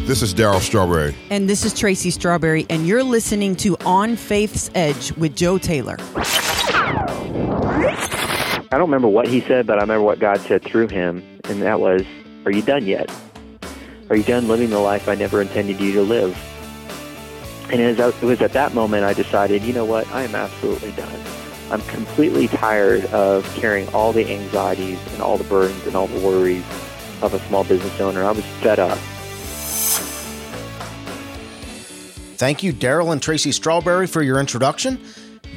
This is Darryl Strawberry. And this is Tracy Strawberry, and you're listening to On Faith's Edge with Joe Taylor. I don't remember what he said, but I remember what God said through him, and that was, are you done yet? Are you done living the life I never intended you to live? And it was at that moment I decided, you know what, I am absolutely done. I'm completely tired of carrying all the anxieties and all the burdens and all the worries of a small business owner. I was fed up. Thank you, Darryl and Tracy Strawberry, for your introduction.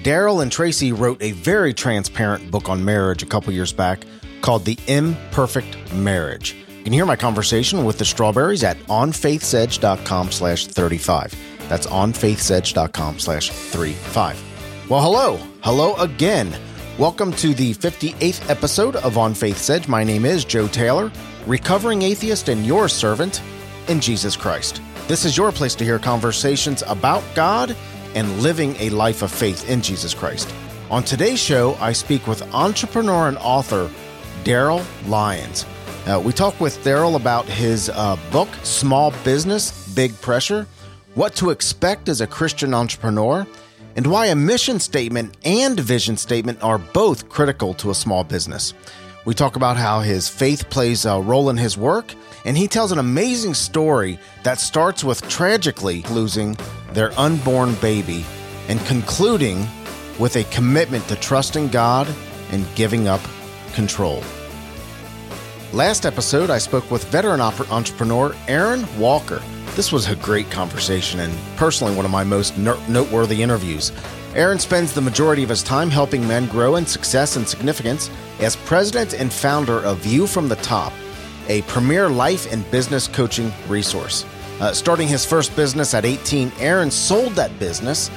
Darryl and Tracy wrote a very transparent book on marriage a couple years back called The Imperfect Marriage. You can hear my conversation with the Strawberries at onfaithsedge.com/35. That's onfaithsedge.com/35. Well, hello. Hello again. Welcome to the 58th episode of On Faith's Edge. My name is Joe Taylor, recovering atheist and your servant in Jesus Christ. This is your place to hear conversations about God and living a life of faith in Jesus Christ. On today's show, I speak with entrepreneur and author Darryl Lyons. We talk with Darryl about his book, Small Business, Big Pressure, what to expect as a Christian entrepreneur, and why a mission statement and vision statement are both critical to a small business. We talk about how his faith plays a role in his work, and he tells an amazing story that starts with tragically losing their unborn baby and concluding with a commitment to trusting God and giving up control. Last episode, I spoke with veteran entrepreneur Aaron Walker. This was a great conversation and personally one of my most noteworthy interviews. Aaron spends the majority of his time helping men grow in success and significance as president and founder of View from the Top, a premier life and business coaching resource. Starting his first business at 18, Aaron sold that business.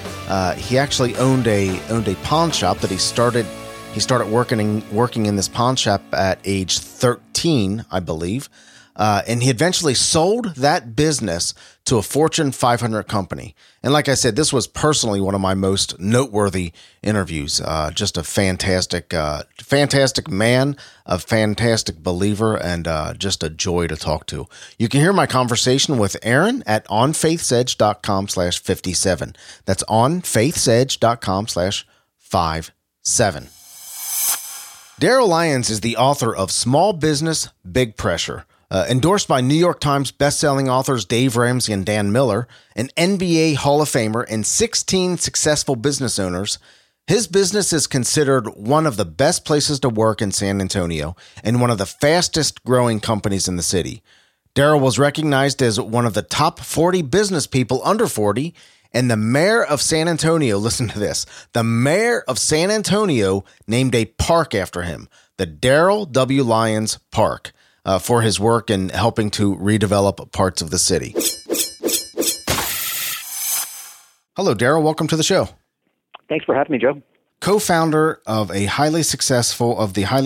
He actually owned a pawn shop that he started. He started working in this pawn shop at age 13, I believe. And he eventually sold that business to a Fortune 500 company. And like I said, this was personally one of my most noteworthy interviews. Just a fantastic man, a fantastic believer, and just a joy to talk to. You can hear my conversation with Aaron at onfaithsedge.com/57. That's onfaithsedge.com/57. Darryl Lyons is the author of Small Business, Big Pressure. Endorsed by New York Times bestselling authors Dave Ramsey and Dan Miller, an NBA Hall of Famer, and 16 successful business owners, his business is considered one of the best places to work in San Antonio and one of the fastest growing companies in the city. Darryl was recognized as one of the top 40 business people under 40, and the mayor of San Antonio, listen to this, the mayor of San Antonio named a park after him, the Darryl W. Lyons Park. For his work in helping to redevelop parts of the city. Hello, Darryl. Welcome to the show. Thanks for having me, Joe. Co-founder of the highly successful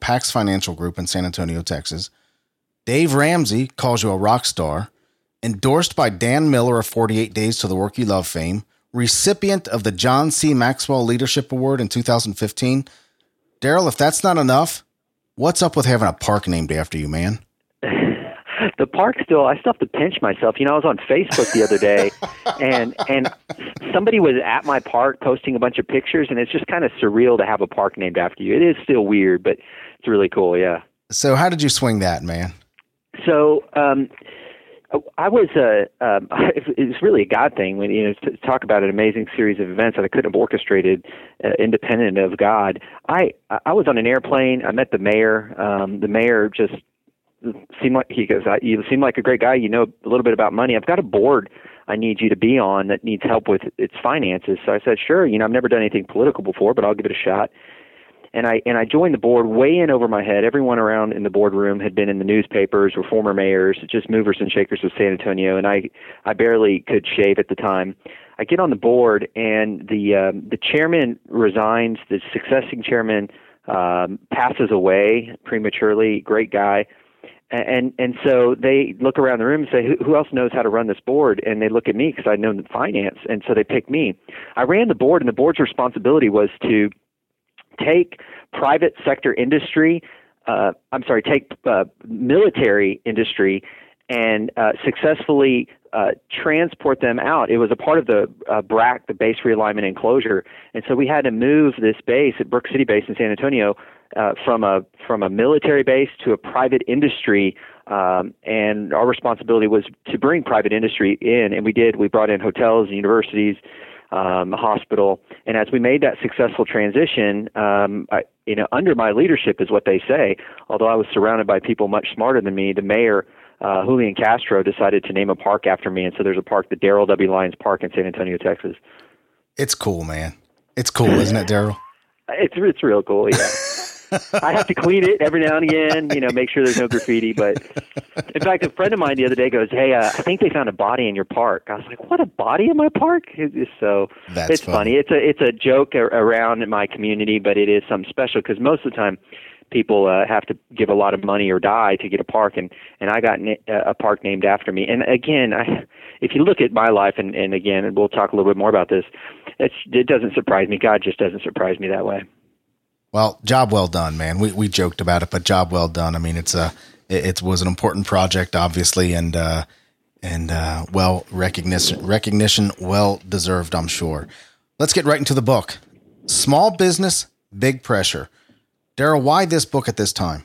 Pax Financial Group in San Antonio, Texas. Dave Ramsey calls you a rock star. Endorsed by Dan Miller of 48 Days to the Work You Love fame. Recipient of the John C. Maxwell Leadership Award in 2015. Darryl, if that's not enough, what's up with having a park named after you, man? The park I still have to pinch myself. You know, I was on Facebook the other day and somebody was at my park posting a bunch of pictures, and it's just kind of surreal to have a park named after you. It is still weird, but it's really cool, yeah. So how did you swing that, man? So it was really a God thing. When you know, to talk about an amazing series of events that I couldn't have orchestrated, independent of God. I was on an airplane. I met the mayor. The mayor just seemed like he goes, "You seem like a great guy. You know a little bit about money. I've got a board I need you to be on that needs help with its finances." So I said, "Sure. You know, I've never done anything political before, but I'll give it a shot." And I joined the board way in over my head. Everyone around in the boardroom had been in the newspapers, were former mayors, just movers and shakers of San Antonio, and I barely could shave at the time. I get on the board, and the chairman resigns. The succeeding chairman passes away prematurely. Great guy. And so they look around the room and say, who else knows how to run this board? And they look at me because I'd known the finance, and so they picked me. I ran the board, and the board's responsibility was to take private sector industry military industry and successfully transport them out. It was a part of the BRAC, the base realignment and closure. And so we had to move this base at Brook City Base in San Antonio from a military base to a private industry. And our responsibility was to bring private industry in. And we did. We brought in hotels and universities, a hospital. And as we made that successful transition, under my leadership is what they say, although I was surrounded by people much smarter than me, the mayor, Julian Castro, decided to name a park after me. And so there's a park, the Darryl W. Lyons Park in San Antonio, Texas. It's cool, man. It's cool, isn't it, Darryl? It's real cool, yeah. I have to clean it every now and again, make sure there's no graffiti. But in fact, a friend of mine the other day goes, hey, I think they found a body in your park. I was like, what, a body in my park? So that's it's funny. It's a joke around in my community, but it is something special because most of the time people have to give a lot of money or die to get a park. And I got a park named after me. And again, if you look at my life, and again, and we'll talk a little bit more about this, it doesn't surprise me. God just doesn't surprise me that way. Well, job well done, man. We joked about it, but job well done. I mean, it was an important project, obviously, and well, recognition well deserved, I'm sure. Let's get right into the book. Small Business, Big Pressure. Darryl, why this book at this time?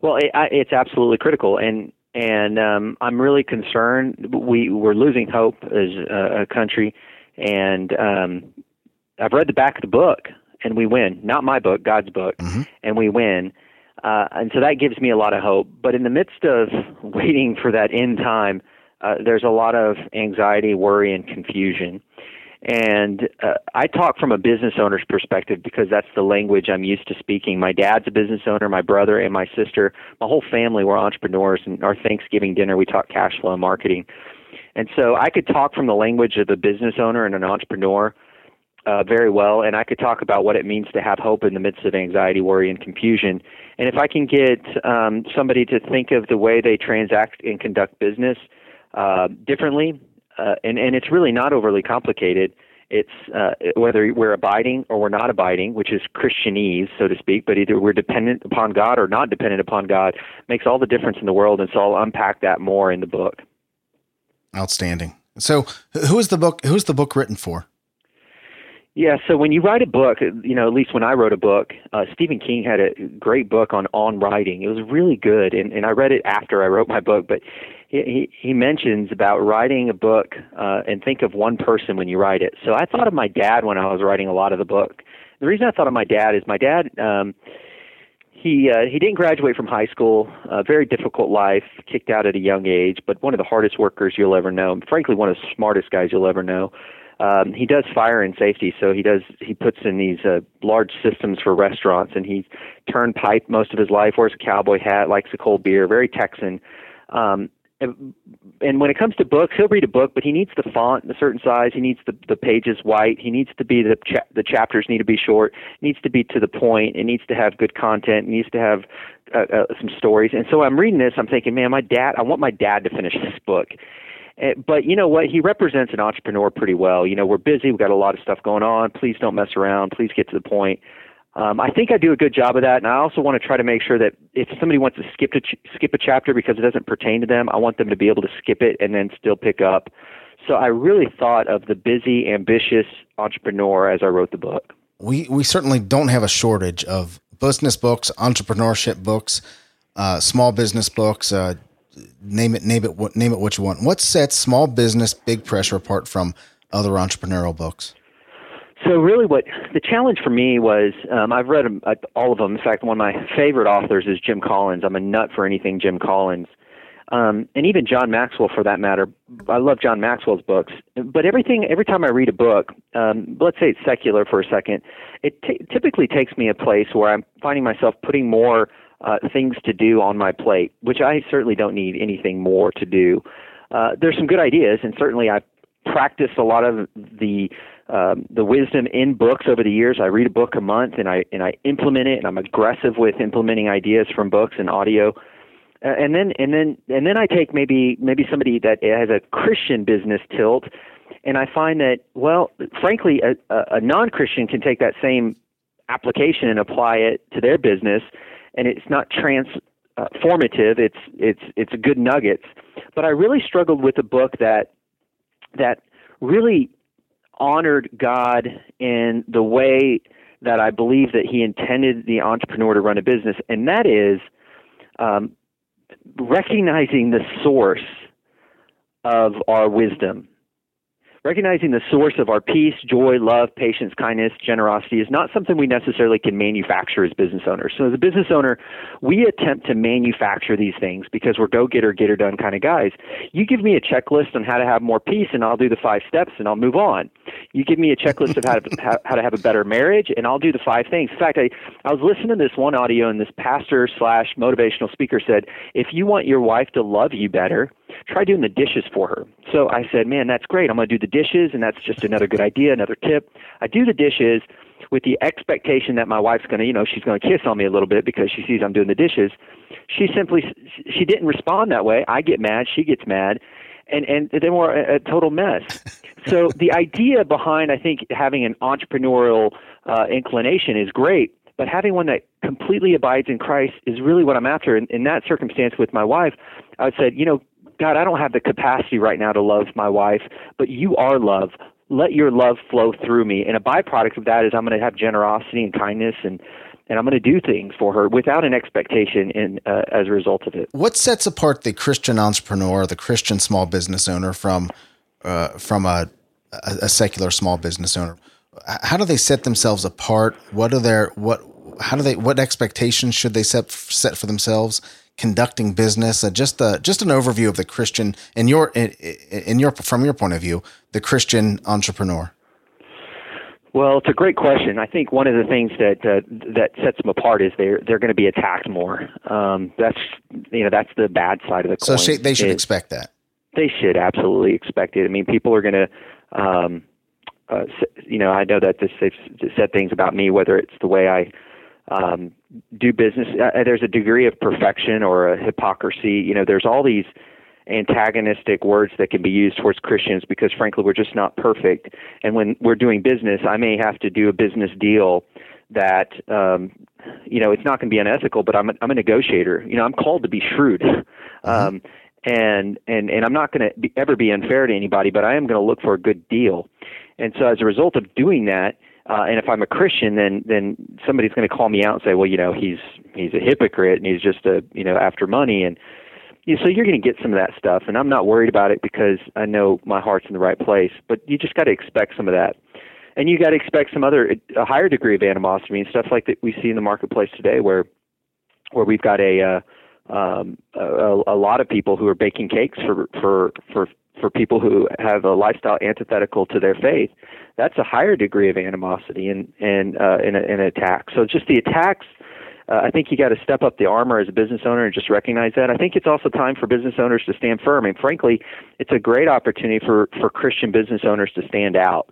Well, it's absolutely critical, and I'm really concerned. We're losing hope as a country, and I've read the back of the book. And we win. Not my book, God's book. Mm-hmm. And we win. And so that gives me a lot of hope. But in the midst of waiting for that end time, there's a lot of anxiety, worry, and confusion. And I talk from a business owner's perspective because that's the language I'm used to speaking. My dad's a business owner, my brother and my sister, my whole family were entrepreneurs. And our Thanksgiving dinner, we talk cash flow and marketing. And so I could talk from the language of a business owner and an entrepreneur very well, and I could talk about what it means to have hope in the midst of anxiety, worry, and confusion. And if I can get somebody to think of the way they transact and conduct business differently, and it's really not overly complicated. It's whether we're abiding or we're not abiding, which is Christianese, so to speak, but either we're dependent upon God or not dependent upon God makes all the difference in the world, and so I'll unpack that more in the book. Outstanding. So who's the book written for? Yeah, so when you write a book, at least when I wrote a book, Stephen King had a great book on writing. It was really good, and I read it after I wrote my book. But he mentions about writing a book and think of one person when you write it. So I thought of my dad when I was writing a lot of the book. The reason I thought of my dad is my dad, he didn't graduate from high school, a very difficult life, kicked out at a young age, but one of the hardest workers you'll ever know, and frankly one of the smartest guys you'll ever know. He does fire and safety, so he puts in these large systems for restaurants, and he's turnpike most of his life, wears a cowboy hat, likes a cold beer, very Texan. And when it comes to books, he'll read a book, but he needs the font a certain size, he needs the pages white, he needs to be the chapters need to be short, it needs to be to the point, it needs to have good content, it needs to have some stories. And so I'm reading this, I'm thinking, man, I want my dad to finish this book. But you know what? He represents an entrepreneur pretty well. We're busy. We've got a lot of stuff going on. Please don't mess around. Please get to the point. I think I do a good job of that. And I also want to try to make sure that if somebody wants to skip a chapter because it doesn't pertain to them, I want them to be able to skip it and then still pick up. So I really thought of the busy, ambitious entrepreneur as I wrote the book. We certainly don't have a shortage of business books, entrepreneurship books, small business books, name it what you want. What sets Small Business, Big Pressure apart from other entrepreneurial books? So really what the challenge for me was, I've read all of them. In fact, one of my favorite authors is Jim Collins. I'm a nut for anything Jim Collins. And even John Maxwell for that matter. I love John Maxwell's books, but every time I read a book, let's say it's secular for a second, it typically takes me a place where I'm finding myself putting more things to do on my plate, which I certainly don't need anything more to do. There's some good ideas, and certainly I practice a lot of the wisdom in books over the years. I read a book a month, and I implement it, and I'm aggressive with implementing ideas from books and audio. And then I take maybe somebody that has a Christian business tilt, and I find that, well, frankly, a non-Christian can take that same application and apply it to their business. and it's not transformative. It's good nuggets. But I really struggled with a book that really honored God in the way that I believe that He intended the entrepreneur to run a business, and that is recognizing the source of our wisdom. Recognizing the source of our peace, joy, love, patience, kindness, generosity is not something we necessarily can manufacture as business owners. So as a business owner, we attempt to manufacture these things because we're go-getter, get-her-done kind of guys. You give me a checklist on how to have more peace, and I'll do the 5 steps, and I'll move on. You give me a checklist of how to have a better marriage, and I'll do the 5 things. In fact, I was listening to this one audio, and this pastor/motivational speaker said, if you want your wife to love you better, try doing the dishes for her. So I said, man, that's great. I'm going to do the dishes, and that's just another good idea, another tip. I do the dishes with the expectation that my wife's going to, she's going to kiss on me a little bit because she sees I'm doing the dishes. She didn't respond that way. I get mad. She gets mad. And then we're a total mess. So the idea behind, I think, having an entrepreneurial inclination is great, but having one that completely abides in Christ is really what I'm after. And in that circumstance with my wife, I would say, God, I don't have the capacity right now to love my wife, but you are love. Let your love flow through me. And a byproduct of that is I'm going to have generosity and kindness, and I'm going to do things for her without an expectation as a result of it. What sets apart the Christian entrepreneur, the Christian small business owner from a secular small business owner? How do they set themselves apart? What are their what expectations should they set for themselves? Conducting business, just an overview of the Christian from your point of view, the Christian entrepreneur. Well, it's a great question. I think one of the things that sets them apart is they're going to be attacked more. That's the bad side of the coin. So they should expect that. They should absolutely expect it. I mean, people are going to, I know that they've said things about me, whether it's the way I do business. There's a degree of perfection or a hypocrisy. There's all these antagonistic words that can be used towards Christians because, frankly, we're just not perfect. And when we're doing business, I may have to do a business deal that, it's not going to be unethical, but I'm a negotiator. I'm called to be shrewd. And I'm not going to ever be unfair to anybody, but I am going to look for a good deal. And so as a result of doing that, and if I'm a Christian, then somebody's going to call me out and say, well, he's a hypocrite and he's just after money. And so you're going to get some of that stuff. And I'm not worried about it because I know my heart's in the right place. But you just got to expect some of that. And you got to expect some a higher degree of animosity and stuff like that we see in the marketplace today where we've got a lot of people who are baking cakes for people who have a lifestyle antithetical to their faith. That's a higher degree of animosity and attack. So just the attacks, I think you got to step up the armor as a business owner and just recognize that. I think it's also time for business owners to stand firm. And frankly, it's a great opportunity for Christian business owners to stand out.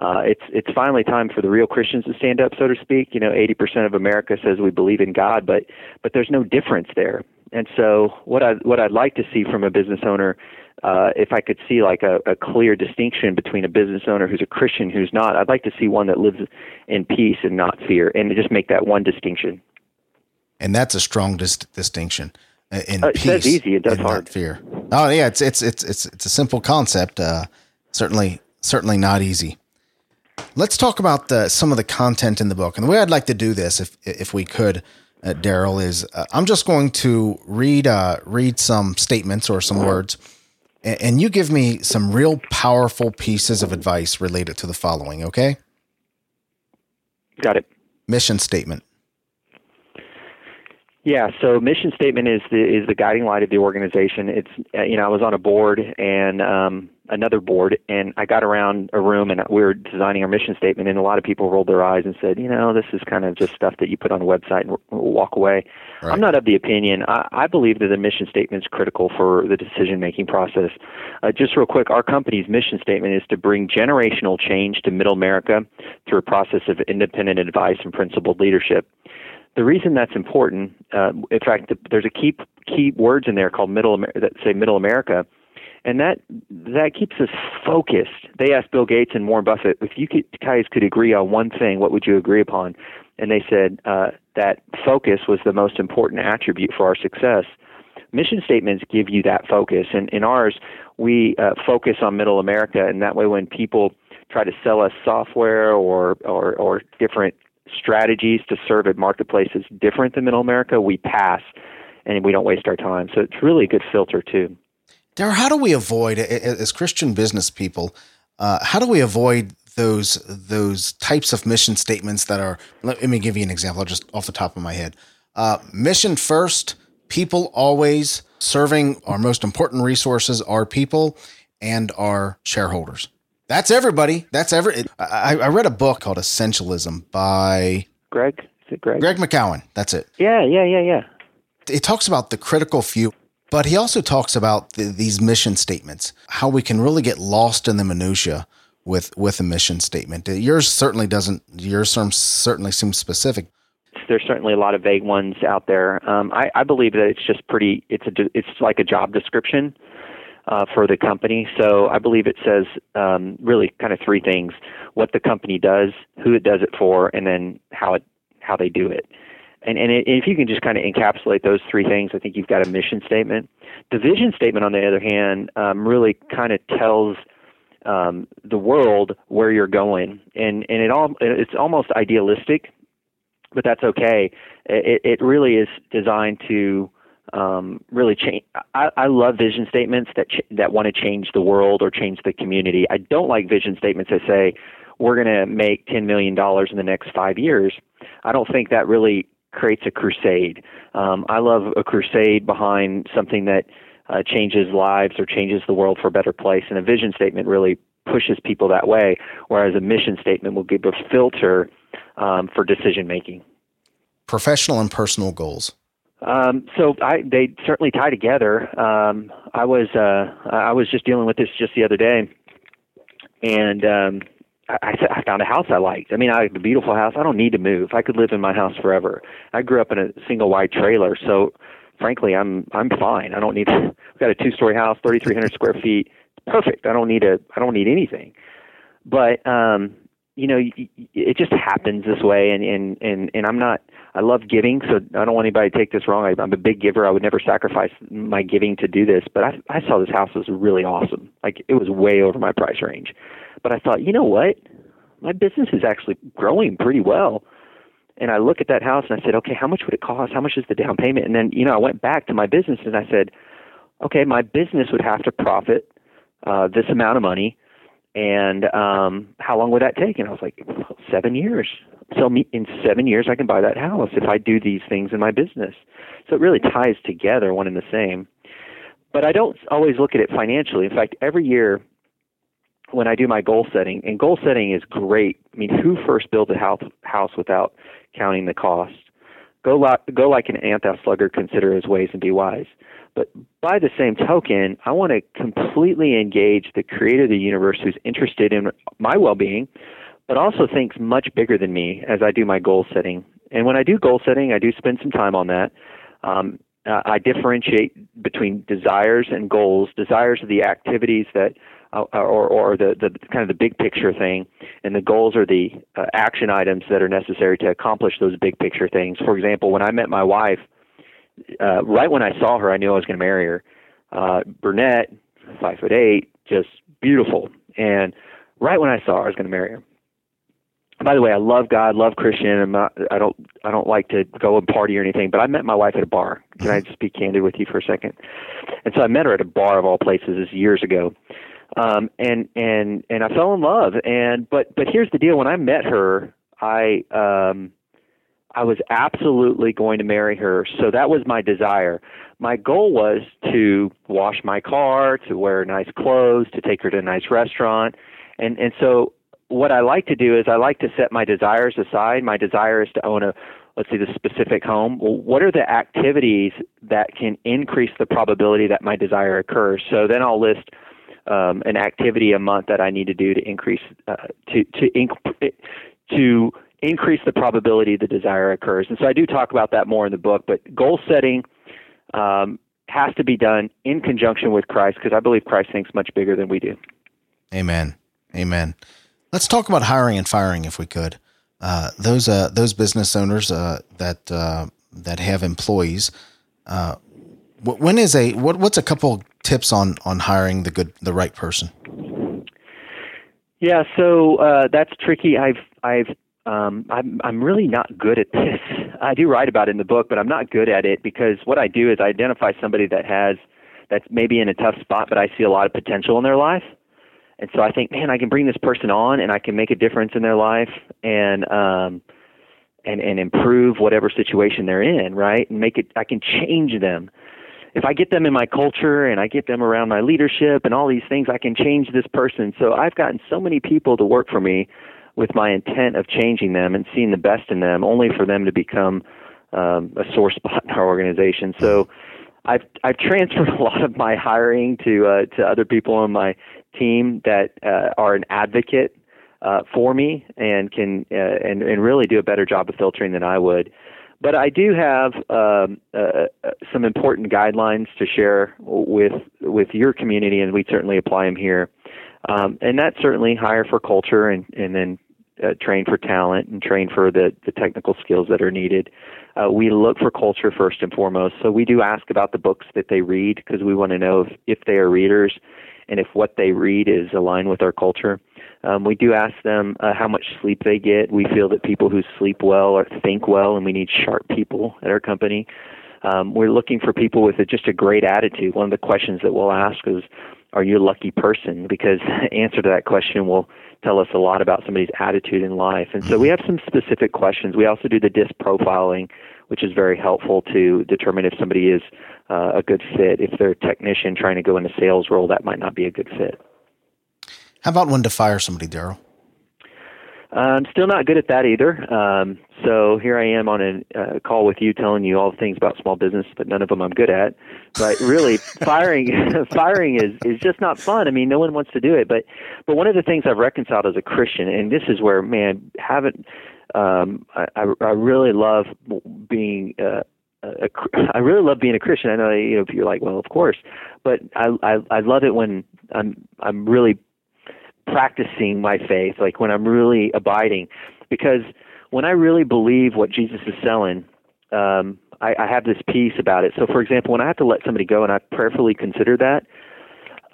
It's finally time for the real Christians to stand up, so to speak. 80% of America says we believe in God, but there's no difference there. And so what I'd like to see from a business owner, if I could see like a clear distinction between a business owner who's a Christian, who's not, I'd like to see one that lives in peace and not fear, and just make that one distinction. And that's a strong distinction. In peace, that's easy. It does hard. Not fear. Oh yeah, it's a simple concept. Certainly not easy. Let's talk about some of the content in the book. And the way I'd like to do this, if we could, Darryl, is I'm just going to read some statements or some words, and you give me some real powerful pieces of advice related to the following, okay? Got it. Mission statement. Yeah, so mission statement is the guiding light of the organization. It's I was on a board and another board, and I got around a room and we were designing our mission statement, and a lot of people rolled their eyes and said, this is kind of just stuff that you put on a website and walk away. Right. I'm not of the opinion. I believe that the mission statement is critical for the decision-making process. Just real quick, our company's mission statement is to bring generational change to Middle America through a process of independent advice and principled leadership. The reason that's important, in fact, there's a key words in there called that say Middle America, And that keeps us focused. They asked Bill Gates and Warren Buffett, if you guys could agree on one thing, what would you agree upon? And they said that focus was the most important attribute for our success. Mission statements give you that focus. And in ours, we focus on Middle America. And that way, when people try to sell us software or different strategies to serve at marketplaces different than Middle America, we pass and we don't waste our time. So it's really a good filter, too. Darryl, how do we avoid, as Christian business people, how do we avoid those types of mission statements that are, let me give you an example, just off the top of my head. Mission first, people always, serving our most important resources, our people and our shareholders. That's everybody. I read a book called Essentialism by... Greg? Is it Greg? Greg McCowan. That's it. Yeah. It talks about the critical few. But he also talks about these mission statements, how we can really get lost in the minutia with a mission statement. Yours certainly seems specific. There's certainly a lot of vague ones out there. I believe that it's just it's like a job description for the company. So I believe it says really kind of three things: what the company does, who it does it for, and then how they do it. And if you can just kind of encapsulate those three things, I think you've got a mission statement. The vision statement, on the other hand, really kind of tells the world where you're going. And it's almost idealistic, but that's okay. It really is designed to really change. I love vision statements that want to change the world or change the community. I don't like vision statements that say, we're going to make $10 million in the next 5 years. I don't think that really creates a crusade. I love a crusade behind something that changes lives or changes the world for a better place. And a vision statement really pushes people that way, whereas a mission statement will give a filter for decision making. Professional and personal goals. So they certainly tie together. I was just dealing with this just the other day, and I found a house I liked. I mean, I had a beautiful house. I don't need to move. I could live in my house forever. I grew up in a single wide trailer, so frankly, I'm fine. I don't need. I've got a 2-story house, 3,300 square feet. Perfect. I don't need anything. But it just happens this way. And I'm not. I love giving, so I don't want anybody to take this wrong. I'm a big giver. I would never sacrifice my giving to do this. But I saw this house was really awesome. Like, it was way over my price range. But I thought, you know what? My business is actually growing pretty well. And I look at that house and I said, okay, how much would it cost? How much is the down payment? And then, I went back to my business and I said, okay, my business would have to profit this amount of money. And how long would that take? And I was like, 7 years. So in 7 years, I can buy that house if I do these things in my business. So it really ties together, one and the same. But I don't always look at it financially. In fact, every year when I do my goal setting, and goal setting is great. I mean, who first builds a house without counting the cost? Go like an ant thou sluggard, consider his ways and be wise. But by the same token, I want to completely engage the creator of the universe who's interested in my well-being, but also thinks much bigger than me as I do my goal setting. And when I do goal setting, I do spend some time on that. I differentiate between desires and goals. Desires are the activities that or the kind of the big picture thing, and the goals are the action items that are necessary to accomplish those big picture things. For example, when I met my wife, right when I saw her, I knew I was going to marry her. Brunette, 5'8", just beautiful. And right when I saw her, I was going to marry her. By the way, I love God, love Christian. I don't like to go and party or anything, but I met my wife at a bar. Can I just be candid with you for a second? And so I met her at a bar of all places. This years ago. And I fell in love. But here's the deal. When I met her, I was absolutely going to marry her. So that was my desire. My goal was to wash my car, to wear nice clothes, to take her to a nice restaurant. And so what I like to do is I like to set my desires aside. My desire is to own this specific home. Well, what are the activities that can increase the probability that my desire occurs? So then I'll list an activity a month that I need to do to increase to increase the probability the desire occurs. And so I do talk about that more in the book, but goal setting has to be done in conjunction with Christ, because I believe Christ thinks much bigger than we do. Amen. Amen. Let's talk about hiring and firing, if we could. Those business owners that have employees. What's a couple tips on hiring the right person? Yeah, so that's tricky. I'm really not good at this. I do write about it in the book, but I'm not good at it because what I do is I identify somebody that's maybe in a tough spot, but I see a lot of potential in their life. And so I think, man, I can bring this person on and I can make a difference in their life and improve whatever situation they're in, right? And I can change them. If I get them in my culture and I get them around my leadership and all these things, I can change this person. So I've gotten so many people to work for me with my intent of changing them and seeing the best in them, only for them to become a sore spot in our organization. So I've transferred a lot of my hiring to other people on my team that are an advocate for me and can and really do a better job of filtering than I would. But I do have some important guidelines to share with your community, and we certainly apply them here. And that's certainly hire for culture and then train for talent and train for the technical skills that are needed. We look for culture first and foremost. So we do ask about the books that they read because we want to know if they are readers and if what they read is aligned with our culture. We do ask them how much sleep they get. We feel that people who sleep well or think well, and we need sharp people at our company. We're looking for people with just a great attitude. One of the questions that we'll ask is, are you a lucky person? Because the answer to that question will tell us a lot about somebody's attitude in life. And so we have some specific questions. We also do the DISC profiling, which is very helpful to determine if somebody is a good fit. If they're a technician trying to go in a sales role, that might not be a good fit. How about when to fire somebody, Darryl? I'm still not good at that either. So here I am on a call with you telling you all the things about small business, but none of them I'm good at. But really, firing is just not fun. I mean, no one wants to do it. But one of the things I've reconciled as a Christian, and this is where, man, I really love being a Christian. I know, you know, you're like, well, of course. But I love it when I'm really practicing my faith, like when I'm really abiding, because when I really believe what Jesus is selling, I have this peace about it. So for example, when I have to let somebody go and I prayerfully consider that,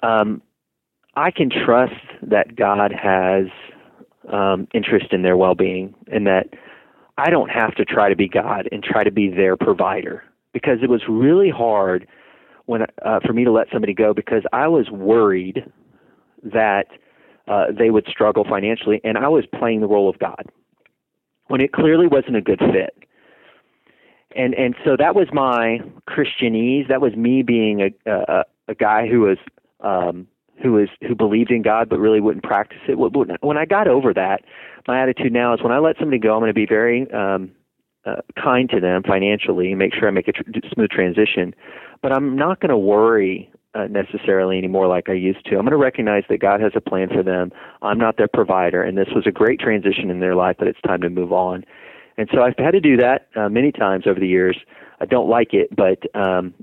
I can trust that God has interest in their well-being and that I don't have to try to be God and try to be their provider, because it was really hard when for me to let somebody go because I was worried that they would struggle financially, and I was playing the role of God when it clearly wasn't a good fit. And so that was my Christianese. That was me being a guy who believed in God but really wouldn't practice it. When I got over that, my attitude now is when I let somebody go, I'm going to be very kind to them financially and make sure I make a smooth transition. But I'm not going to worry necessarily anymore like I used to. I'm going to recognize that God has a plan for them. I'm not their provider, and this was a great transition in their life, but it's time to move on. And so I've had to do that many times over the years. I don't like it, but I'm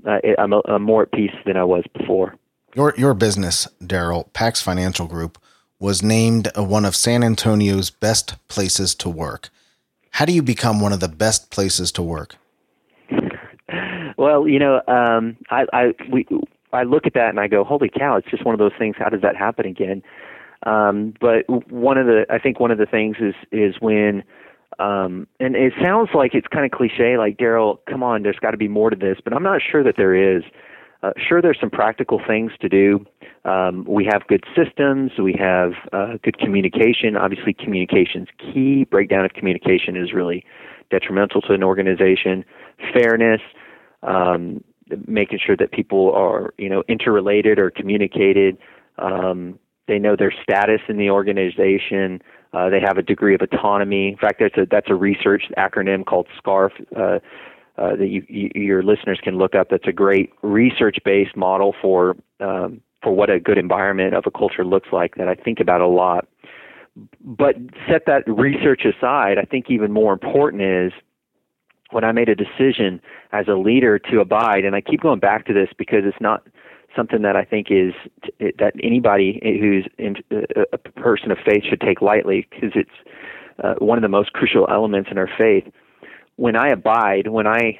more at peace than I was before. Your business, Darryl, Pax Financial Group, was named one of San Antonio's best places to work. How do you become one of the best places to work? Well, you know, I look at that and I go, holy cow, it's just one of those things. How does that happen again? But I think one of the things is when, and it sounds like it's kind of cliche, like, Darryl, come on, there's got to be more to this, but I'm not sure that there is. Sure, there's some practical things to do. We have good systems. We have good communication. Obviously, communication's key. Breakdown of communication is really detrimental to an organization. Fairness, making sure that people are, you know, interrelated or communicated. They know their status in the organization. They have a degree of autonomy. In fact, that's a research acronym called SCARF that your listeners can look up. That's a great research-based model for what a good environment of a culture looks like that I think about a lot. But set that research aside, I think even more important is when I made a decision as a leader to abide, and I keep going back to this because it's not something that I think is that anybody who's a person of faith should take lightly, because it's one of the most crucial elements in our faith. When I abide, when I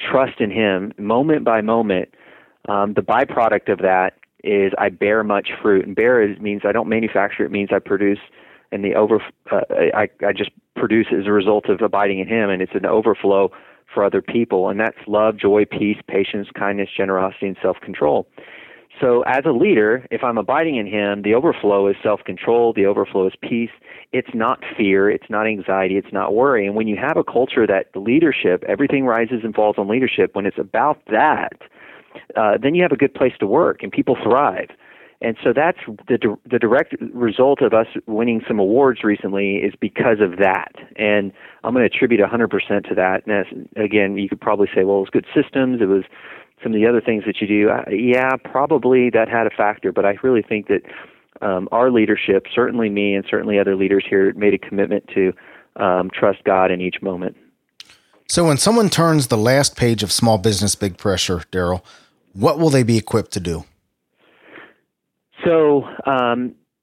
trust in Him moment by moment, the byproduct of that is I bear much fruit. And bear means I don't manufacture, it means I produce, and I just produce as a result of abiding in Him, and it's an overflow for other people, and that's love, joy, peace, patience, kindness, generosity, and self-control. So as a leader, if I'm abiding in Him, the overflow is self-control, the overflow is peace. It's not fear, it's not anxiety, it's not worry. And when you have a culture that leadership, everything rises and falls on leadership, when it's about that, then you have a good place to work and people thrive. And so that's the direct result of us winning some awards recently is because of that. And I'm going to attribute 100% to that. And again, you could probably say, well, it was good systems, it was some of the other things that you do. Yeah, probably that had a factor, but I really think that our leadership, certainly me and certainly other leaders here, made a commitment to trust God in each moment. So when someone turns the last page of Small Business, Big Pressure, Darryl, what will they be equipped to do? So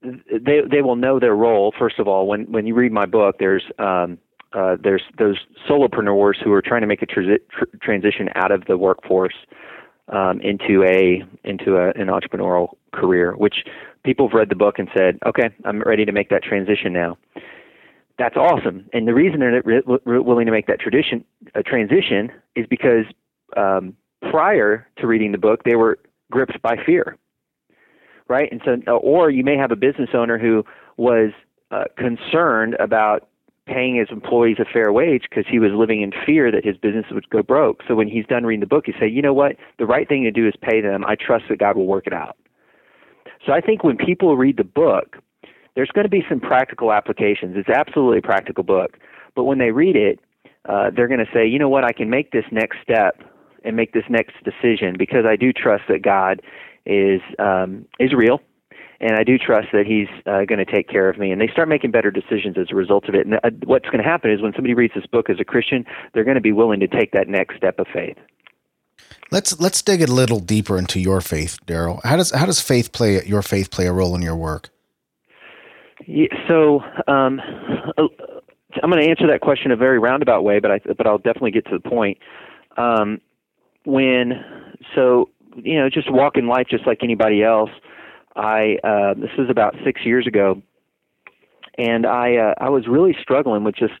they will know their role. First of all, when you read my book, there's those solopreneurs who are trying to make a transition out of the workforce into an entrepreneurial career. Which people have read the book and said, "Okay, I'm ready to make that transition now." That's awesome. And the reason they're willing to make that transition is because prior to reading the book, they were gripped by fear. Right, and so, or you may have a business owner who was concerned about paying his employees a fair wage because he was living in fear that his business would go broke. So when he's done reading the book, he say, you know what, the right thing to do is pay them. I trust that God will work it out. So I think when people read the book, there's going to be some practical applications. It's absolutely a practical book, but when they read it, they're going to say, you know what, I can make this next step and make this next decision because I do trust that God is real, and I do trust that He's going to take care of me. And they start making better decisions as a result of it. And what's going to happen is when somebody reads this book as a Christian, they're going to be willing to take that next step of faith. Let's dig a little deeper into your faith, Darryl. How does your faith play a role in your work? Yeah, so I'm going to answer that question a very roundabout way, but I'll definitely get to the point. You know, just walk in life just like anybody else. This was about 6 years ago, and I was really struggling with just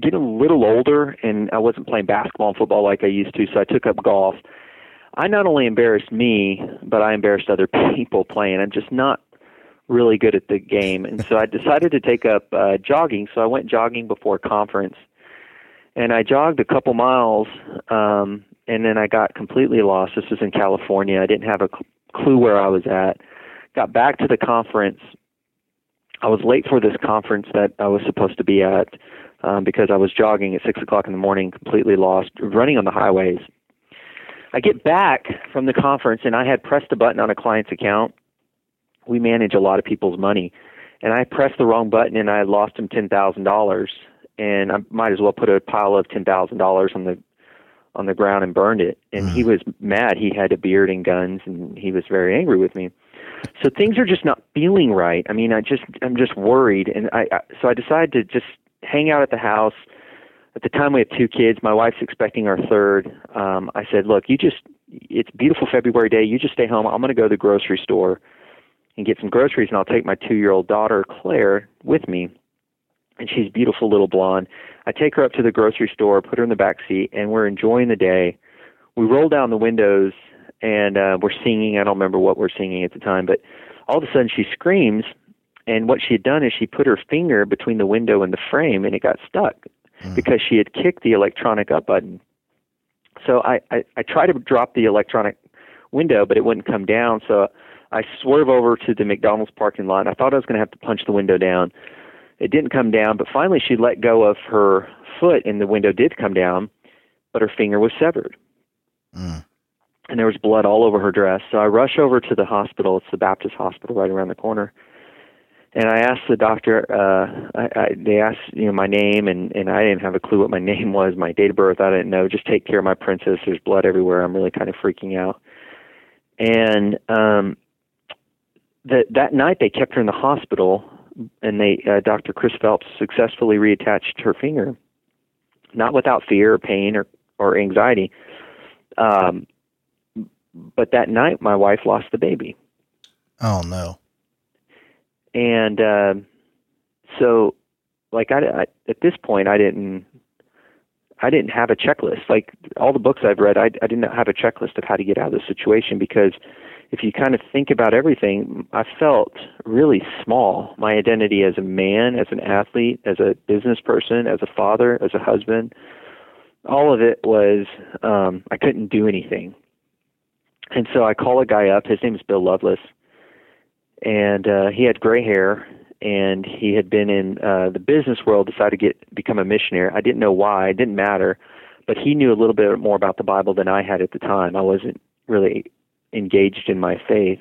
getting a little older, and I wasn't playing basketball and football like I used to, so I took up golf. I not only embarrassed me, but I embarrassed other people playing. I'm just not really good at the game, and so I decided to take up jogging, so I went jogging before conference, and I jogged a couple miles, and then I got completely lost. This was in California. I didn't have a clue where I was at. Got back to the conference. I was late for this conference that I was supposed to be at because I was jogging at 6 o'clock in the morning, completely lost, running on the highways. I get back from the conference, and I had pressed a button on a client's account. We manage a lot of people's money. And I pressed the wrong button, and I lost him $10,000. And I might as well put a pile of $10,000 on the ground and burned it. And he was mad. He had a beard and guns, and he was very angry with me. So things are just not feeling right. I mean, I'm just worried. And so I decided to just hang out at the house. At the time, we have 2 kids. My wife's expecting our third. I said, look, it's a beautiful February day. You just stay home. I'm going to go to the grocery store and get some groceries, and I'll take my 2-year-old daughter, Claire, with me. And she's beautiful little blonde. I take her up to the grocery store, put her in the back seat, and we're enjoying the day. We roll down the windows, and we're singing. I don't remember what we're singing at the time, but all of a sudden she screams, and what she had done is she put her finger between the window and the frame, and it got stuck because she had kicked the electronic up button. So I try to drop the electronic window, but it wouldn't come down, so I swerve over to the McDonald's parking lot. I thought I was going to have to punch the window down. It didn't come down, but finally she let go of her foot, and the window did come down, but her finger was severed. And there was blood all over her dress. So I rush over to the hospital. It's the Baptist hospital right around the corner. And I asked the doctor, they asked, my name, and I didn't have a clue what my name was, my date of birth, I didn't know. Just take care of my princess, there's blood everywhere, I'm really kind of freaking out. And that night they kept her in the hospital, and Dr. Chris Phelps successfully reattached her finger, not without fear or pain or anxiety. But that night my wife lost the baby. Oh, no. And so, like, I at this point, I didn't have a checklist. Like, all the books I've read, I didn't have a checklist of how to get out of the situation, because if you kind of think about everything, I felt really small. My identity as a man, as an athlete, as a business person, as a father, as a husband, all of it was, I couldn't do anything. And so I call a guy up. His name is Bill Loveless. And he had gray hair, and he had been in the business world, decided to become a missionary. I didn't know why. It didn't matter. But he knew a little bit more about the Bible than I had at the time. I wasn't really engaged in my faith.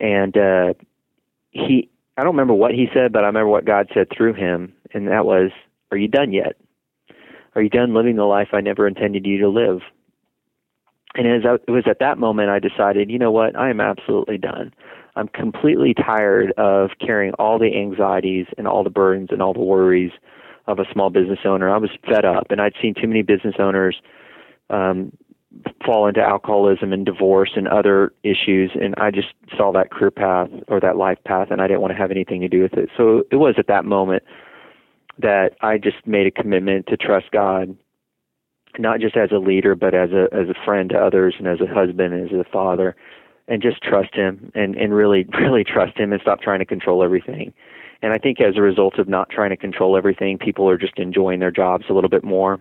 And I don't remember what he said, but I remember what God said through him, and that was, "Are you done yet? Are you done living the life I never intended you to live?" And it was at that moment I decided, you know what, I am absolutely done. I'm completely tired of carrying all the anxieties and all the burdens and all the worries of a small business owner. I was fed up, and I'd seen too many business owners fall into alcoholism and divorce and other issues, and I just saw that career path or that life path, and I didn't want to have anything to do with it. So it was at that moment that I just made a commitment to trust God, not just as a leader, but as a friend to others, and as a husband, and as a father, and just trust him and really, really trust him and stop trying to control everything. And I think as a result of not trying to control everything, people are just enjoying their jobs a little bit more.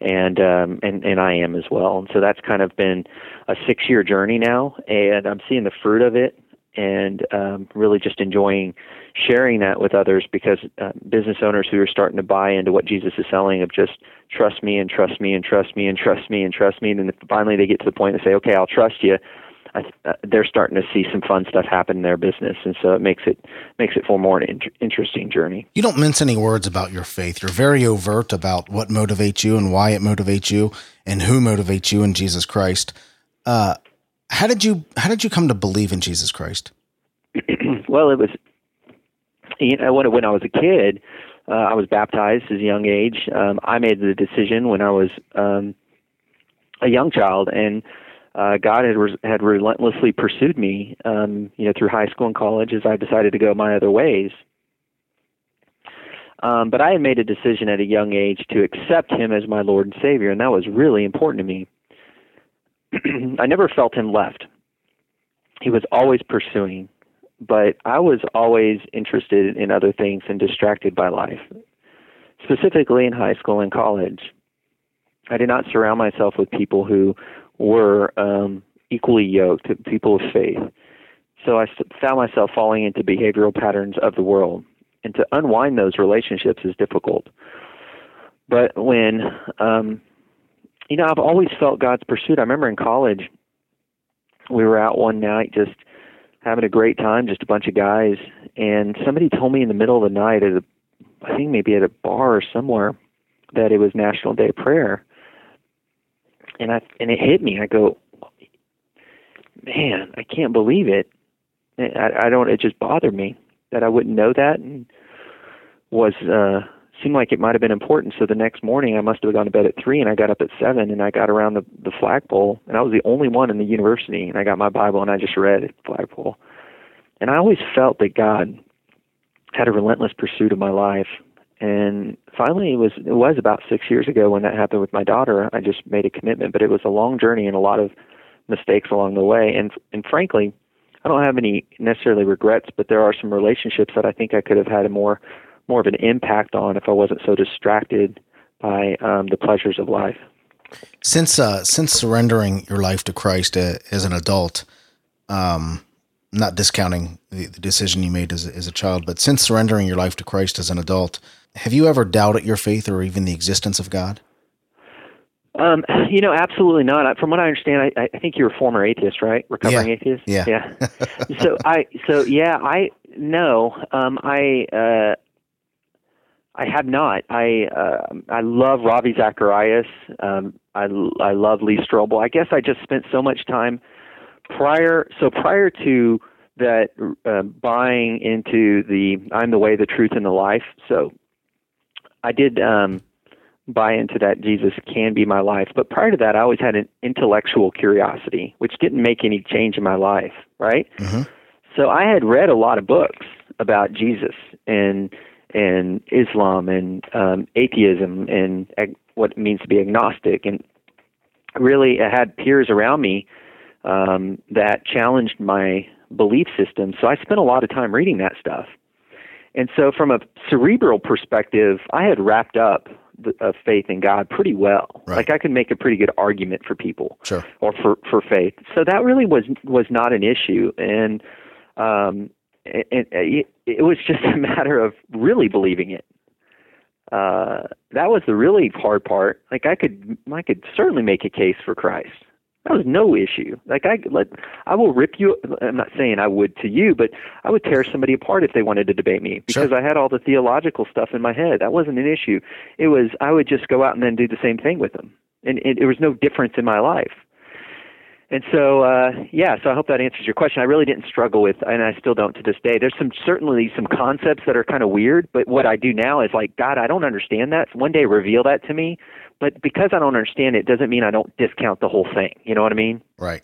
And I am as well. And so that's kind of been a 6-year journey now, and I'm seeing the fruit of it, and really just enjoying sharing that with others, because business owners who are starting to buy into what Jesus is selling of just trust me and trust me and trust me and trust me and trust me, and then finally they get to the point and say, okay, I'll trust you. They're starting to see some fun stuff happen in their business, and so it makes it for more an interesting journey. You don't mince any words about your faith. You're very overt about what motivates you and why it motivates you and who motivates you in Jesus Christ. How did you come to believe in Jesus Christ? Well, it was when I was a kid, I was baptized at a young age. I made the decision when I was a young child, and God had relentlessly pursued me, through high school and college, as I decided to go my other ways. But I had made a decision at a young age to accept him as my Lord and Savior, and that was really important to me. I never felt him left. He was always pursuing, but I was always interested in other things and distracted by life, specifically in high school and college. I did not surround myself with people who were equally yoked, people of faith. So I found myself falling into behavioral patterns of the world. And to unwind those relationships is difficult. But when, I've always felt God's pursuit. I remember in college, we were out one night just having a great time, just a bunch of guys. And somebody told me in the middle of the night, I think maybe at a bar or somewhere, that it was National Day of Prayer. And it hit me. I go, man, I can't believe it. It just bothered me that I wouldn't know that, and seemed like it might have been important. So the next morning, I must have gone to bed at 3:00, and I got up at 7:00, and I got around the flagpole, and I was the only one in the university, and I got my Bible and I just read at the flagpole. And I always felt that God had a relentless pursuit of my life. And finally, it was about 6 years ago when that happened with my daughter. I just made a commitment, but it was a long journey and a lot of mistakes along the way. And frankly, I don't have any necessarily regrets, but there are some relationships that I think I could have had a more of an impact on if I wasn't so distracted by the pleasures of life. Since surrendering your life to Christ as an adult, not discounting the decision you made as a child, but since surrendering your life to Christ as an adult, have you ever doubted your faith or even the existence of God? Absolutely not. From what I understand, I think you're a former atheist, right? Recovering atheist? Yeah. So yeah, I No, I have not. I love Ravi Zacharias. I love Lee Strobel. I guess I just spent so much time prior. So prior to that, buying into the I'm the way, the truth, and the life. So I did buy into that Jesus can be my life. But prior to that, I always had an intellectual curiosity, which didn't make any change in my life, right? Mm-hmm. So I had read a lot of books about Jesus and Islam and atheism and what it means to be agnostic. And really, I had peers around me that challenged my belief system. So I spent a lot of time reading that stuff. And so from a cerebral perspective, I had wrapped up of faith in God pretty well. Right. Like I could make a pretty good argument for people sure. or for faith. So that really was not an issue. And it was just a matter of really believing it. That was the really hard part. Like I could certainly make a case for Christ. That was no issue. Like I will rip you. I'm not saying I would to you, but I would tear somebody apart if they wanted to debate me because sure. I had all the theological stuff in my head. That wasn't an issue. It was, I would just go out and then do the same thing with them. And it was no difference in my life. And so, so I hope that answers your question. I really didn't struggle with, and I still don't to this day. There's certainly some concepts that are kind of weird, but what I do now is like, God, I don't understand that. One day reveal that to me. But because I don't understand it doesn't mean I don't discount the whole thing. You know what I mean? Right,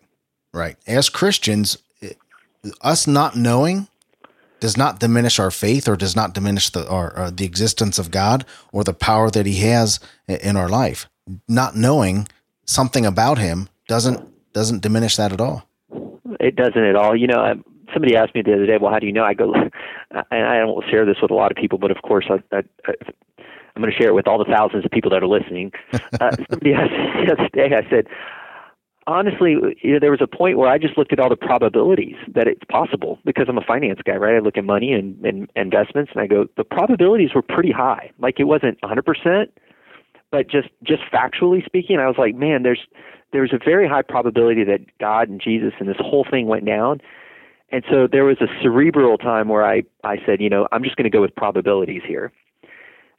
right. As Christians, us not knowing does not diminish our faith or does not diminish the existence of God or the power that he has in our life. Not knowing something about him doesn't diminish that at all. It doesn't at all. You know, somebody asked me the other day, well, how do you know? I go, and I don't share this with a lot of people, but of course I'm going to share it with all the thousands of people that are listening. Somebody asked me the other day, I said, honestly, you know, there was a point where I just looked at all the probabilities that it's possible because I'm a finance guy, right? I look at money and investments and I go, the probabilities were pretty high. Like it wasn't 100%, but just factually speaking, I was like, man, there's a very high probability that God and Jesus and this whole thing went down. And so there was a cerebral time where I said, you know, I'm just going to go with probabilities here.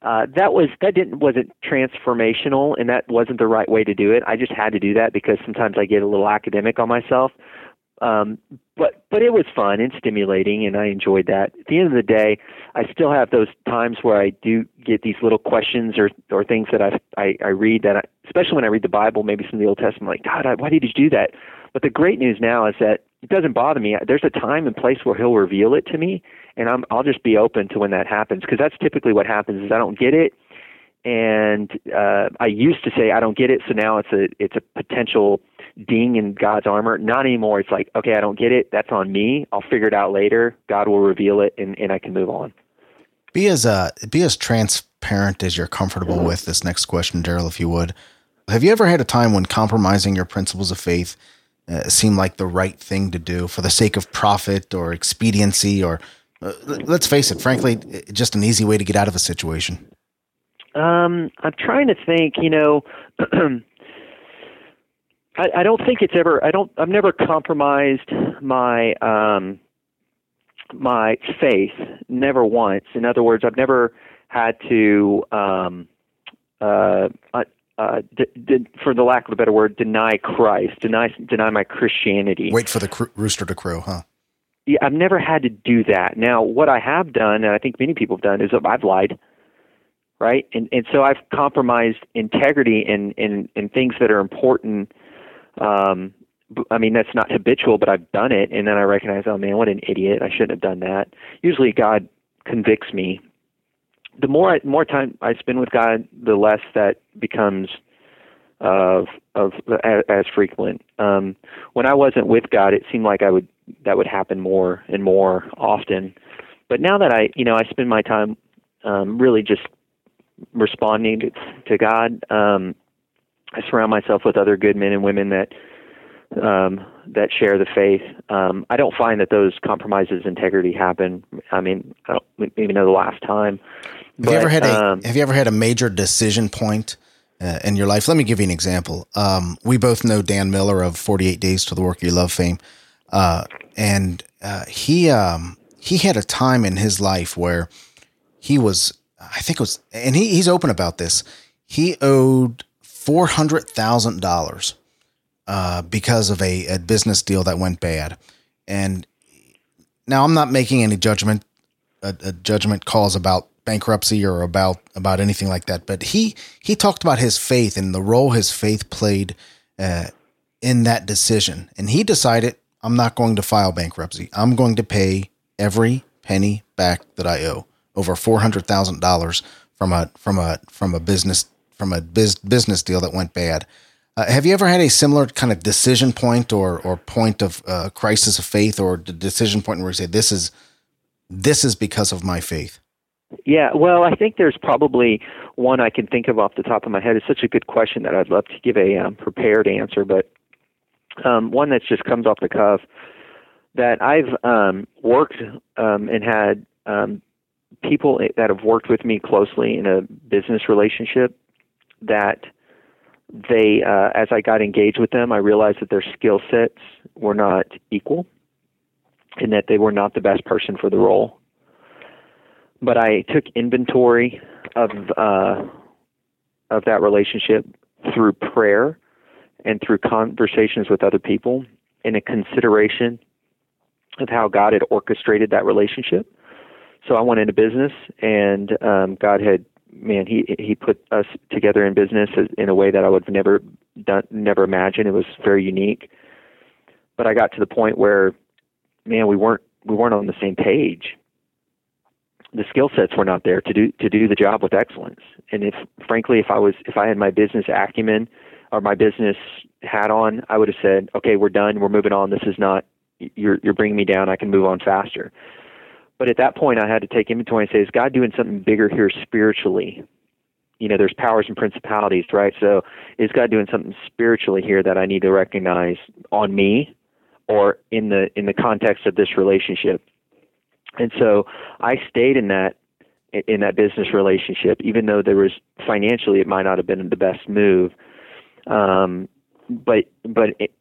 That wasn't transformational, and that wasn't the right way to do it. I just had to do that because sometimes I get a little academic on myself. But it was fun and stimulating, and I enjoyed that. At the end of the day, I still have those times where I do get these little questions or things that I read that, especially when I read the Bible, maybe some of the Old Testament, like, God, why did you do that? But the great news now is that it doesn't bother me. There's a time and place where he'll reveal it to me, and I'll just be open to when that happens, because that's typically what happens is I don't get it. And I used to say I don't get it, so now it's a potential ding in God's armor. Not anymore. It's like, okay, I don't get it. That's on me. I'll figure it out later. God will reveal it, and I can move on. Be as transparent as you're comfortable with this next question, Darryl, if you would. Have you ever had a time when compromising your principles of faith seemed like the right thing to do for the sake of profit or expediency or, let's face it, frankly, just an easy way to get out of a situation? I'm trying to think, you know, I don't think it's ever, I've never compromised my faith, never once. In other words, I've never had to, for the lack of a better word, deny Christ, deny my Christianity. Wait for the rooster to crow, huh? Yeah. I've never had to do that. Now, what I have done, and I think many people have done, is I've lied. Right. And so I've compromised integrity in things that are important. I mean, that's not habitual, but I've done it. And then I recognize, oh man, what an idiot. I shouldn't have done that. Usually God convicts me. The more time I spend with God, the less that becomes as frequent. When I wasn't with God, it seemed like that would happen more and more often. But now that I spend my time really just responding to God. I surround myself with other good men and women that share the faith. I don't find that those compromises integrity happen. I mean, I don't even know the last time. Have you ever had a major decision point in your life? Let me give you an example. We both know Dan Miller of 48 Days to the Work You Love fame. And he he had a time in his life where he was, I think it was, and he's open about this. He owed $400,000 because of a business deal that went bad. And now I'm not making any judgment, judgment calls about bankruptcy or about anything like that. But he talked about his faith and the role his faith played in that decision. And he decided, I'm not going to file bankruptcy. I'm going to pay every penny back that I owe, over $400,000 from a business deal that went bad. Have you ever had a similar kind of decision point or point of crisis of faith, or the decision point where you say, this is because of my faith? Yeah, well, I think there's probably one I can think of off the top of my head. It's such a good question that I'd love to give a prepared answer, but one that just comes off the cuff that I've worked and had people that have worked with me closely in a business relationship that they, as I got engaged with them, I realized that their skill sets were not equal and that they were not the best person for the role. But I took inventory of that relationship through prayer and through conversations with other people and a consideration of how God had orchestrated that relationship. So I went into business, and God had, he put us together in business in a way that I would have never imagined. It was very unique. But I got to the point where, we weren't on the same page. The skill sets were not there to do the job with excellence. And if I had my business acumen or my business hat on, I would have said, okay, we're done. We're moving on. This is not, you're bringing me down. I can move on faster. But at that point I had to take inventory and say, is God doing something bigger here spiritually? There's powers and principalities, right? So is God doing something spiritually here that I need to recognize on me or in the context of this relationship? And so I stayed in that business relationship, even though there was financially, it might not have been the best move. But it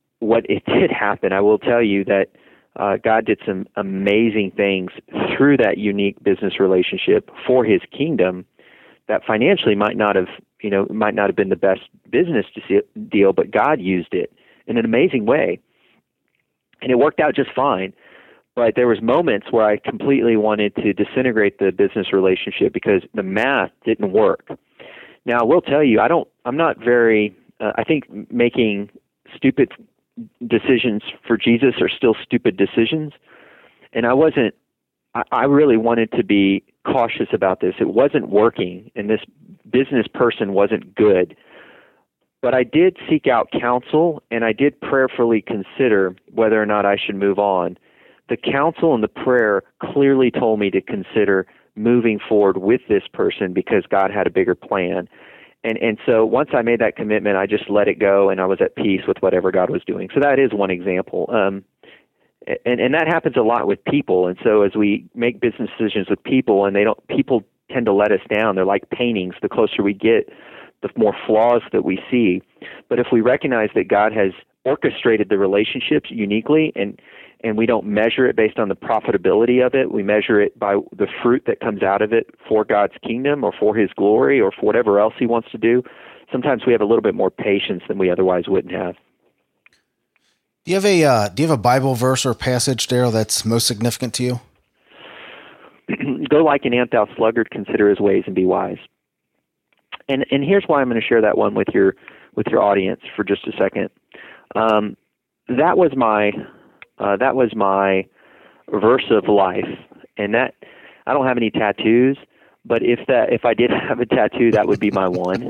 did happen. I will tell you that God did some amazing things through that unique business relationship for His kingdom that financially might not have been the best business deal, but God used it in an amazing way. And it worked out just fine. But there was moments where I completely wanted to disintegrate the business relationship because the math didn't work. Now, I will tell you, I think making stupid decisions for Jesus are still stupid decisions. And I really wanted to be cautious about this. It wasn't working, and this business person wasn't good. But I did seek out counsel, and I did prayerfully consider whether or not I should move on. The counsel and the prayer clearly told me to consider moving forward with this person because God had a bigger plan. And so once I made that commitment, I just let it go, and I was at peace with whatever God was doing. So that is one example. And that happens a lot with people. And so as we make business decisions with people, and people tend to let us down. They're like paintings. The closer we get, the more flaws that we see. But if we recognize that God has orchestrated the relationships uniquely, and we don't measure it based on the profitability of it. We measure it by the fruit that comes out of it for God's kingdom or for His glory or for whatever else He wants to do. Sometimes we have a little bit more patience than we otherwise wouldn't have. Do you have a Bible verse or passage, Darryl, that's most significant to you? Go like an ant, thou sluggard, consider his ways and be wise. And here's why I'm going to share that one with your audience for just a second. That was my verse of life, and that I don't have any tattoos, but if I did have a tattoo, that would be my one.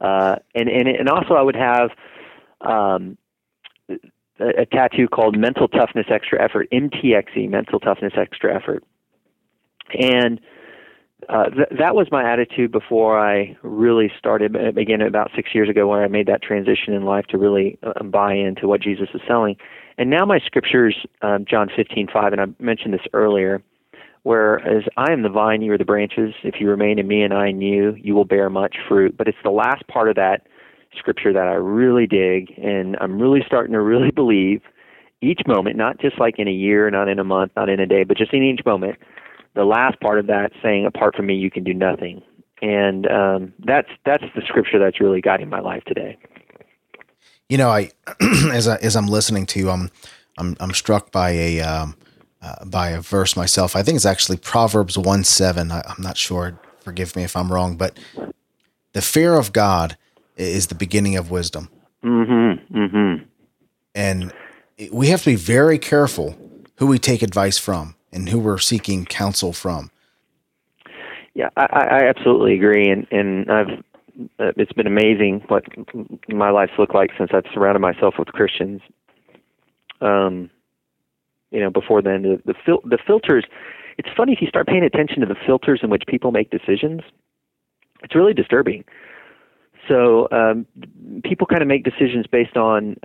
And also I would have a tattoo called Mental Toughness Extra Effort, MTXE, Mental Toughness Extra Effort, and that was my attitude before I really started, again, about 6 years ago when I made that transition in life to really buy into what Jesus is selling. And now my scriptures, John 15:5, and I mentioned this earlier, whereas I am the vine, you are the branches. If you remain in me and I in you will bear much fruit. But it's the last part of that scripture that I really dig, and I'm really starting to really believe, each moment, not just like in a year, not in a month, not in a day, but just in each moment, the last part of that saying, apart from me, you can do nothing. And that's the scripture that's really guiding my life today. You know, I as I'm listening to you, I'm struck by a verse myself. I think it's actually Proverbs 1:7. I'm not sure. Forgive me if I'm wrong, but the fear of God is the beginning of wisdom. Mm-hmm. Mm-hmm. And we have to be very careful who we take advice from and who we're seeking counsel from. Yeah, I absolutely agree, and it's been amazing what my life's looked like since I've surrounded myself with Christians. You know, before then, the filters. It's funny if you start paying attention to the filters in which people make decisions. It's really disturbing. So people kind of make decisions based on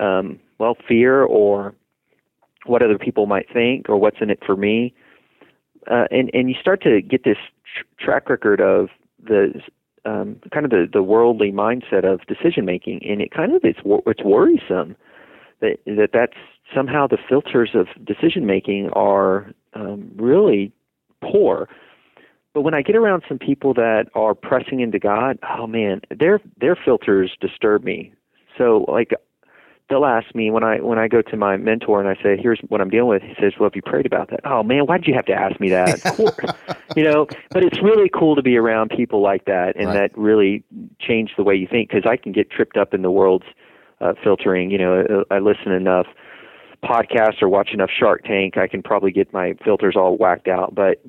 fear or what other people might think or what's in it for me, and you start to get this track record of the kind of the worldly mindset of decision making, and it kind of it's worrisome that's somehow the filters of decision making are really poor. But when I get around some people that are pressing into God, oh man, their filters disturb me. So like they'll ask me when I go to my mentor and I say, here's what I'm dealing with. He says, well, have you prayed about that? Oh man, why did you have to ask me that? Of course. You know, but it's really cool to be around people like that. And right. That really changed the way you think. 'Cause I can get tripped up in the world's filtering. You know, I listen enough podcasts or watch enough Shark Tank. I can probably get my filters all whacked out, but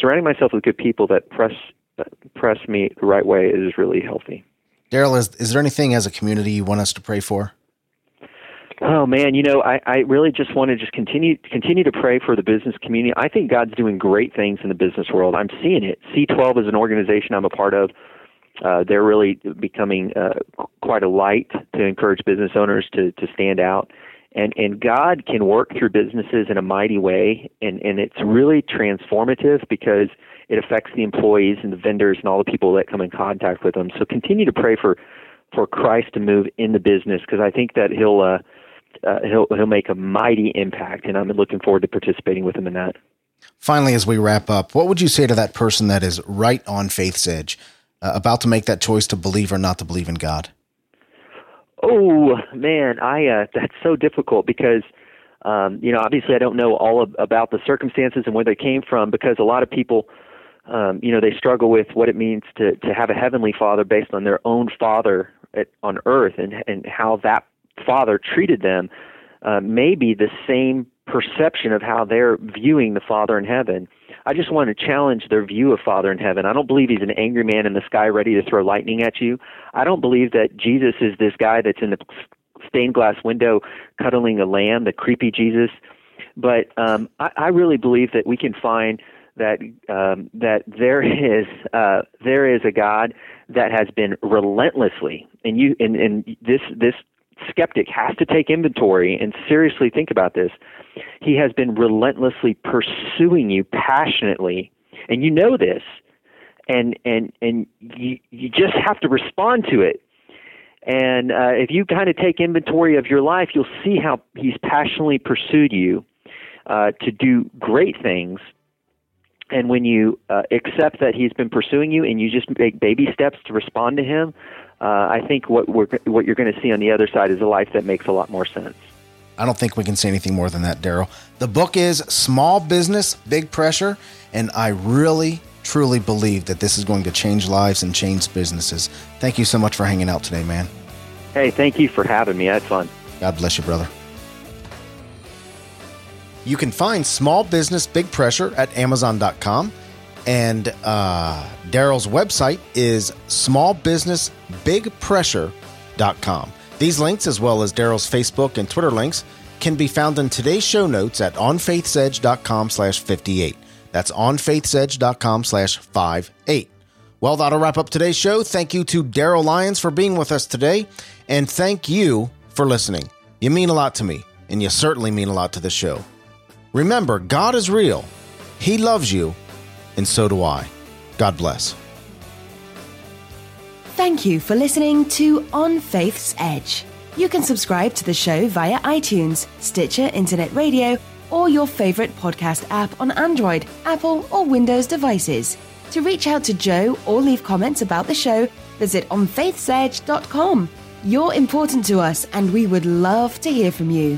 surrounding myself with good people that press me the right way is really healthy. Darryl, is there anything as a community you want us to pray for? Oh man, you know, I really just want to continue to pray for the business community. I think God's doing great things in the business world. I'm seeing it. C12 is an organization I'm a part of. They're really becoming quite a light to encourage business owners to stand out. And God can work through businesses in a mighty way, and it's really transformative because it affects the employees and the vendors and all the people that come in contact with them. So continue to pray for Christ to move in the business, because I think that he'll make a mighty impact, and I'm looking forward to participating with him in that. Finally, as we wrap up, what would you say to that person that is right on Faith's Edge, about to make that choice to believe or not to believe in God? Oh man, I that's so difficult because, you know, obviously I don't know about the circumstances and where they came from, because a lot of people, you know, they struggle with what it means to have a heavenly father based on their own father on earth and how that father treated them, maybe the same perception of how they're viewing the Father in heaven. I just want to challenge their view of Father in heaven. I don't believe he's an angry man in the sky ready to throw lightning at you. I don't believe that Jesus is this guy that's in the stained glass window cuddling a lamb, the creepy Jesus. But I really believe that we can find that there is a God that has been relentlessly, and this skeptic has to take inventory and seriously think about this. He has been relentlessly pursuing you passionately, and you know this, and you just have to respond to it. And if you kind of take inventory of your life, you'll see how he's passionately pursued you to do great things. And when you accept that he's been pursuing you, and you just make baby steps to respond to him, I think what you're going to see on the other side is a life that makes a lot more sense. I don't think we can say anything more than that, Darryl. The book is Small Business, Big Pressure, and I really, truly believe that this is going to change lives and change businesses. Thank you so much for hanging out today, man. Hey, thank you for having me. I had fun. God bless you, brother. You can find Small Business, Big Pressure at Amazon.com. And Darryl's website is smallbusinessbigpressure.com. These links, as well as Darryl's Facebook and Twitter links, can be found in today's show notes at onfaithsedge.com/58. That's onfaithsedge.com/58. Well, that'll wrap up today's show. Thank you to Darryl Lyons for being with us today. And thank you for listening. You mean a lot to me, and you certainly mean a lot to the show. Remember, God is real. He loves you, and so do I. God bless. Thank you for listening to On Faith's Edge. You can subscribe to the show via iTunes, Stitcher, Internet Radio, or your favorite podcast app on Android, Apple, or Windows devices. To reach out to Joe or leave comments about the show, visit onfaithsedge.com. You're important to us, and we would love to hear from you.